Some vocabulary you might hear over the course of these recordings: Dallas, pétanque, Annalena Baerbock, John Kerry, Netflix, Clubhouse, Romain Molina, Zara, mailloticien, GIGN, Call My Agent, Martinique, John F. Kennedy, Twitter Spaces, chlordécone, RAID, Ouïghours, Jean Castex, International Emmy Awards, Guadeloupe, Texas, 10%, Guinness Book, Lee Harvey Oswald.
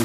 Nous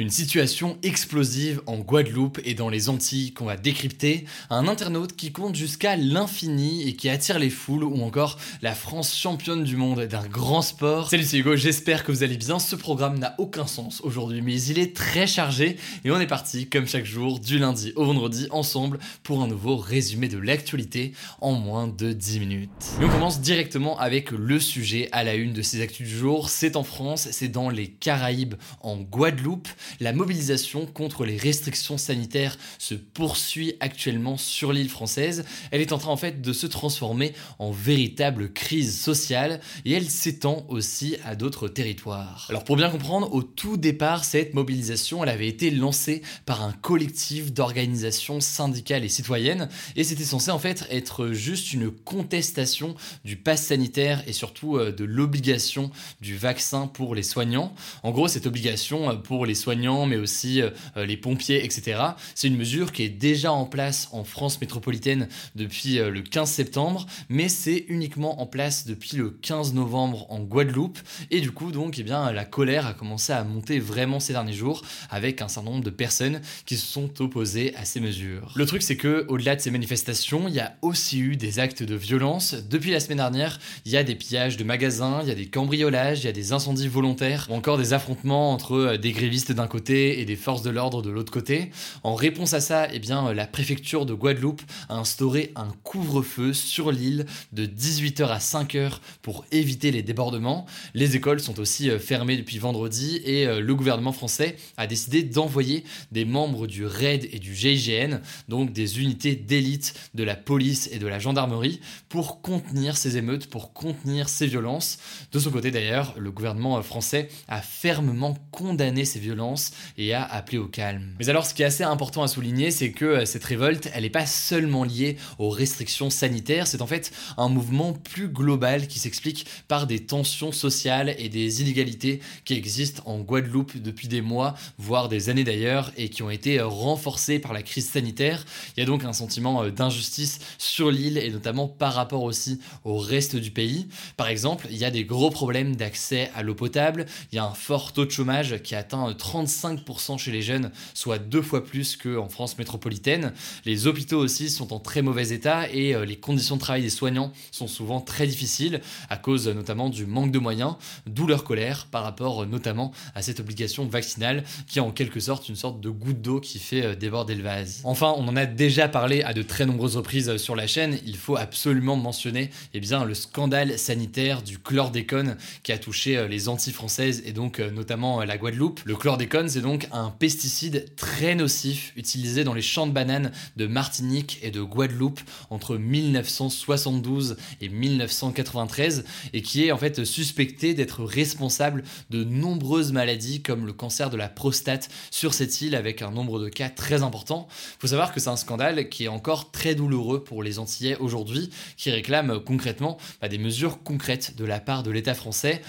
Une situation explosive en Guadeloupe et dans les Antilles qu'on va décrypter, un internaute qui compte jusqu'à l'infini et qui attire les foules, ou encore la France championne du monde d'un grand sport. Salut, c'est Hugo, j'espère que vous allez bien. Ce programme n'a aucun sens aujourd'hui, mais il est très chargé et on est parti, comme chaque jour, du lundi au vendredi, ensemble pour un nouveau résumé de l'actualité en moins de 10 minutes. Et on commence directement avec le sujet à la une de ces actus du jour. C'est en France, c'est dans les Caraïbes, en Guadeloupe. La mobilisation contre les restrictions sanitaires se poursuit actuellement sur l'île française. Elle est en train en fait de se transformer en véritable crise sociale et elle s'étend aussi à d'autres territoires. Alors pour bien comprendre, au tout départ, cette mobilisation, elle avait été lancée par un collectif d'organisations syndicales et citoyennes et c'était censé en fait être juste une contestation du pass sanitaire et surtout de l'obligation du vaccin pour les soignants. En gros, cette obligation pour les soignants, mais aussi les pompiers, etc. C'est une mesure qui est déjà en place en France métropolitaine depuis le 15 septembre, mais c'est uniquement en place depuis le 15 novembre en Guadeloupe. Et du coup, donc, eh bien, la colère a commencé à monter vraiment ces derniers jours avec un certain nombre de personnes qui se sont opposées à ces mesures. Le truc, c'est que, au-delà de ces manifestations, il y a aussi eu des actes de violence. Depuis la semaine dernière, il y a des pillages de magasins, il y a des cambriolages, il y a des incendies volontaires, ou encore des affrontements entre des grévistes d'un côté et des forces de l'ordre de l'autre côté. En réponse à ça, eh bien, la préfecture de Guadeloupe a instauré un couvre-feu sur l'île de 18h à 5h pour éviter les débordements. Les écoles sont aussi fermées depuis vendredi et le gouvernement français a décidé d'envoyer des membres du RAID et du GIGN, donc des unités d'élite de la police et de la gendarmerie, pour contenir ces émeutes, pour contenir ces violences. De son côté d'ailleurs, le gouvernement français a fermement condamné ces violences et à appeler au calme. Mais alors, ce qui est assez important à souligner, c'est que cette révolte, elle n'est pas seulement liée aux restrictions sanitaires, c'est en fait un mouvement plus global qui s'explique par des tensions sociales et des inégalités qui existent en Guadeloupe depuis des mois, voire des années d'ailleurs, et qui ont été renforcées par la crise sanitaire. Il y a donc un sentiment d'injustice sur l'île et notamment par rapport aussi au reste du pays. Par exemple, il y a des gros problèmes d'accès à l'eau potable, il y a un fort taux de chômage qui atteint 35% chez les jeunes, soit 2 fois plus qu'en France métropolitaine. Les hôpitaux aussi sont en très mauvais état et les conditions de travail des soignants sont souvent très difficiles à cause notamment du manque de moyens, d'où leur colère par rapport notamment à cette obligation vaccinale qui est en quelque sorte une sorte de goutte d'eau qui fait déborder le vase. Enfin, on en a déjà parlé à de très nombreuses reprises sur la chaîne, il faut absolument mentionner le scandale sanitaire du chlordécone qui a touché les Antilles françaises et donc notamment la Guadeloupe. Le chlordécone, c'est donc un pesticide très nocif utilisé dans les champs de bananes de Martinique et de Guadeloupe entre 1972 et 1993 et qui est en fait suspecté d'être responsable de nombreuses maladies comme le cancer de la prostate sur cette île avec un nombre de cas très important. Faut savoir que c'est un scandale qui est encore très douloureux pour les Antillais aujourd'hui qui réclament concrètement des mesures concrètes de la part de l'État français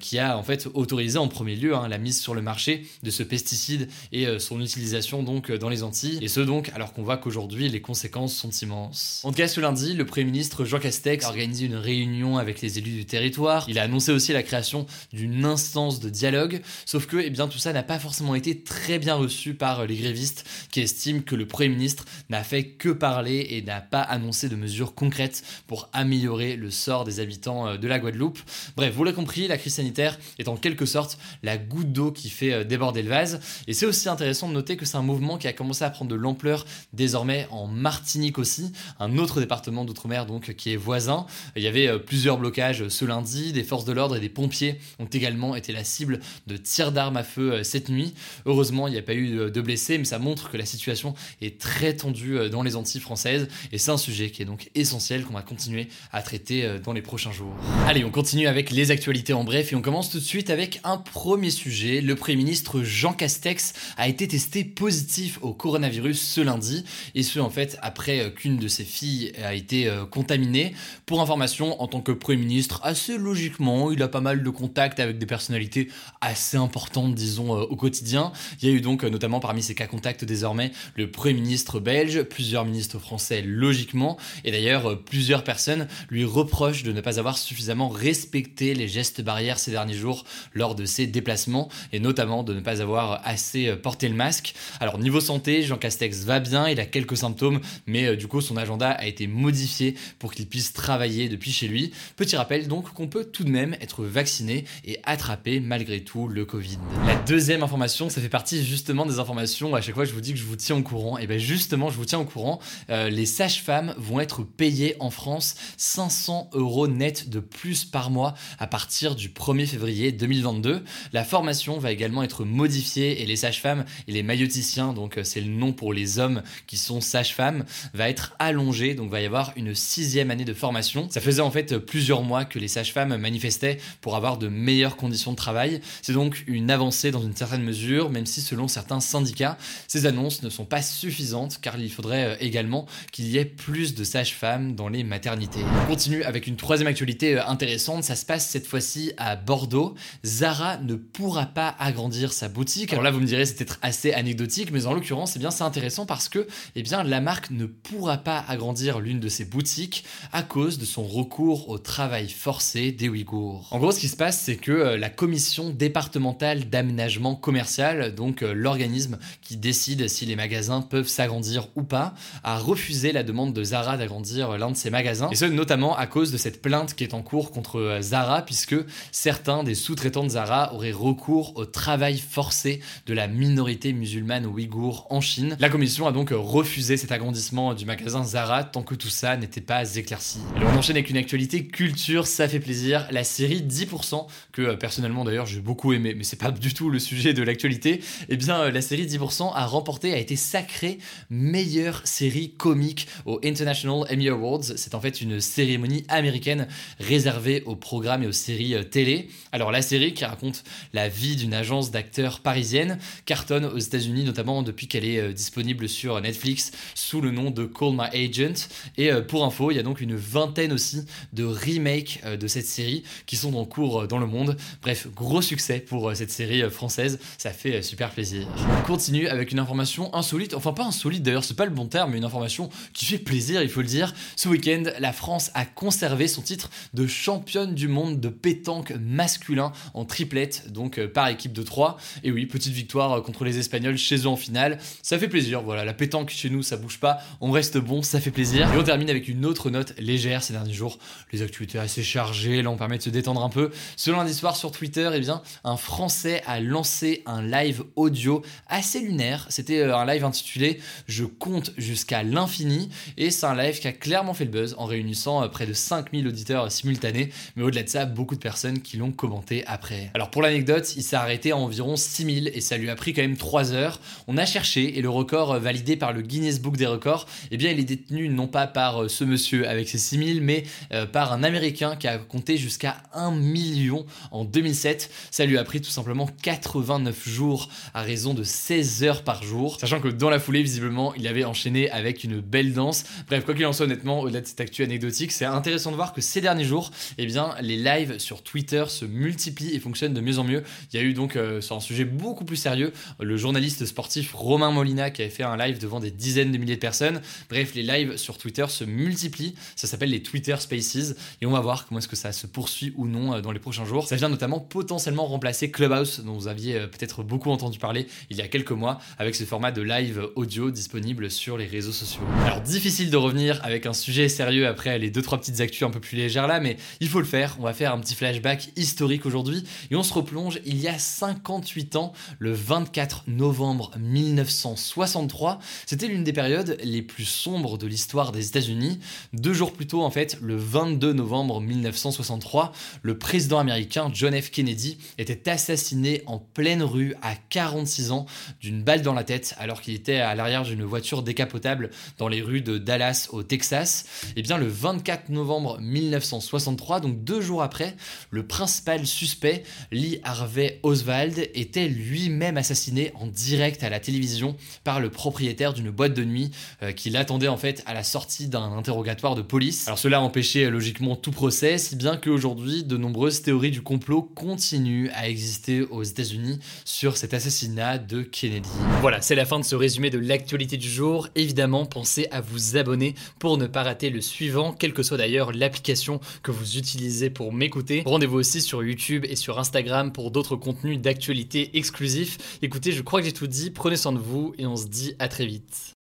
qui a en fait autorisé en premier lieu la mise sur le marché de ce pesticide et son utilisation donc dans les Antilles, et ce donc alors qu'on voit qu'aujourd'hui les conséquences sont immenses. En tout cas, ce lundi, le Premier ministre Jean Castex a organisé une réunion avec les élus du territoire. Il a annoncé aussi la création d'une instance de dialogue, sauf que tout ça n'a pas forcément été très bien reçu par les grévistes qui estiment que le Premier ministre n'a fait que parler et n'a pas annoncé de mesures concrètes pour améliorer le sort des habitants de la Guadeloupe. Bref, vous l'avez compris, la crise sanitaire est en quelque sorte la goutte d'eau qui fait déborder le vase. Et c'est aussi intéressant de noter que c'est un mouvement qui a commencé à prendre de l'ampleur désormais en Martinique aussi, un autre département d'outre-mer donc qui est voisin. Il y avait plusieurs blocages ce lundi, des forces de l'ordre et des pompiers ont également été la cible de tirs d'armes à feu cette nuit. Heureusement, il n'y a pas eu de blessés, mais ça montre que la situation est très tendue dans les Antilles françaises et c'est un sujet qui est donc essentiel qu'on va continuer à traiter dans les prochains jours. Allez, on continue avec les actualités en bref et on commence tout de suite avec un premier sujet. Le Premier ministre Jean Castex a été testé positif au coronavirus ce lundi et ce en fait après qu'une de ses filles a été contaminée. Pour information, en tant que Premier ministre, assez logiquement, il a pas mal de contacts avec des personnalités assez importantes, disons, au quotidien. Il y a eu donc notamment parmi ces cas contacts désormais le Premier ministre belge, plusieurs ministres français logiquement, et d'ailleurs plusieurs personnes lui reprochent de ne pas avoir suffisamment respecté les gestes barrières ces derniers jours lors de ses déplacements, et notamment de ne pas avoir assez porté le masque. Alors niveau santé, Jean Castex va bien, il a quelques symptômes, mais du coup son agenda a été modifié pour qu'il puisse travailler depuis chez lui. Petit rappel donc qu'on peut tout de même être vacciné et attraper malgré tout le Covid. La deuxième information, ça fait partie justement des informations, à chaque fois je vous dis que je vous tiens au courant, et bien justement je vous tiens au courant, les sages-femmes vont être payées en France 500 € net de plus par mois à partir du 1er février 2022. La formation va également être modifiée et les sages-femmes et les mailloticiens, donc c'est le nom pour les hommes qui sont sages-femmes, va être allongée, donc va y avoir une 6e année de formation. Ça faisait en fait plusieurs mois que les sages-femmes manifestaient pour avoir de meilleures conditions de travail. C'est donc une avancée dans une certaine mesure, même si selon certains syndicats, ces annonces ne sont pas suffisantes car il faudrait également qu'il y ait plus de sages-femmes dans les maternités. On continue avec une troisième actualité intéressante, ça se passe cette fois-ci à Bordeaux. Zara ne pourra pas agrandir sa boutique. Alors là vous me direz c'est peut-être assez anecdotique, mais en l'occurrence eh bien, c'est intéressant parce que eh bien, la marque ne pourra pas agrandir l'une de ses boutiques à cause de son recours au travail forcé des Ouïghours. En gros ce qui se passe c'est que la commission départementale d'aménagement commercial, donc l'organisme qui décide si les magasins peuvent s'agrandir ou pas, a refusé la demande de Zara d'agrandir l'un de ses magasins, et ce notamment à cause de cette plainte qui est en cours contre Zara puisque certains des sous-traitants de Zara auraient recours au travail forcé de la minorité musulmane ouïghour en Chine. La commission a donc refusé cet agrandissement du magasin Zara tant que tout ça n'était pas éclairci. Alors on enchaîne avec une actualité culture, ça fait plaisir, la série 10% que personnellement d'ailleurs j'ai beaucoup aimé, mais c'est pas du tout le sujet de l'actualité, eh bien la série 10% a été sacrée meilleure série comique au International Emmy Awards. C'est en fait une cérémonie américaine réservée aux programmes et aux séries télé. Alors la série qui raconte la vie d'une agence d'acteurs parisienne cartonne aux États-Unis notamment depuis qu'elle est disponible sur Netflix sous le nom de Call My Agent. Et pour info, il y a donc une 20aine aussi de remakes de cette série qui sont en cours dans le monde. Bref, gros succès pour cette série française, ça fait super plaisir. On continue avec une information insolite, enfin pas insolite d'ailleurs, c'est pas le bon terme, mais une information qui fait plaisir, il faut le dire. Ce week-end, la France a conservé son titre de championne du monde de pétanque masculin en triplette, donc par équipe de 3. Et oui, petite victoire contre les Espagnols chez eux en finale, ça fait plaisir. Voilà, la pétanque chez nous, ça bouge pas, on reste bon, ça fait plaisir. Et on termine avec une autre note légère ces derniers jours, les activités assez chargées, là on permet de se détendre un peu. Ce lundi soir sur Twitter, eh bien, un Français a lancé un live audio assez lunaire. C'était un live intitulé « Je compte jusqu'à l'infini » et c'est un live qui a clairement fait le buzz en réunissant près de 5000 auditeurs simultanés, mais au-delà de ça, beaucoup de personnes qui l'ont commenté après. Alors pour l'anecdote, il s'est arrêté à environ 6000 et ça lui a pris quand même 3 heures. On a cherché et le record validé par le Guinness Book des records, eh bien il est détenu non pas par ce monsieur avec ses 6000, mais par un Américain qui a compté jusqu'à 1 million en 2007. Ça lui a pris tout simplement 89 jours à raison de 16 heures par jour, sachant que dans la foulée visiblement il avait enchaîné avec une belle danse. Bref, quoi qu'il en soit, honnêtement, au-delà de cette actu anecdotique, c'est intéressant de voir que ces derniers jours, eh bien, les lives sur Twitter se multiplient et fonctionnent de mieux en mieux. Il y a eu donc sur un sujet beaucoup plus sérieux, le journaliste sportif Romain Molina qui avait fait un live devant des dizaines de milliers de personnes. Bref, les lives sur Twitter se multiplient, ça s'appelle les Twitter Spaces et on va voir comment est-ce que ça se poursuit ou non dans les prochains jours. Ça vient notamment potentiellement remplacer Clubhouse dont vous aviez peut-être beaucoup entendu parler il y a quelques mois avec ce format de live audio disponible sur les réseaux sociaux. Alors difficile de revenir avec un sujet sérieux après les 2-3 petites actus un peu plus légères là, mais il faut le faire, on va faire un petit flashback historique aujourd'hui et on se replonge il y a 58 18 ans, le 24 novembre 1963. C'était l'une des périodes les plus sombres de l'histoire des États-Unis. 2 jours plus tôt, en fait, le 22 novembre 1963, le président américain John F. Kennedy était assassiné en pleine rue à 46 ans d'une balle dans la tête alors qu'il était à l'arrière d'une voiture décapotable dans les rues de Dallas au Texas. Et bien le 24 novembre 1963, donc 2 jours après, le principal suspect, Lee Harvey Oswald, était lui-même assassiné en direct à la télévision par le propriétaire d'une boîte de nuit qui l'attendait en fait à la sortie d'un interrogatoire de police. Alors cela empêchait logiquement tout procès, si bien qu'aujourd'hui de nombreuses théories du complot continuent à exister aux États-Unis sur cet assassinat de Kennedy. Voilà, c'est la fin de ce résumé de l'actualité du jour. Évidemment, pensez à vous abonner pour ne pas rater le suivant, quelle que soit d'ailleurs l'application que vous utilisez pour m'écouter. Rendez-vous aussi sur YouTube et sur Instagram pour d'autres contenus d'actualité exclusifs. Écoutez, je crois que j'ai tout dit, prenez soin de vous et on se dit à très vite.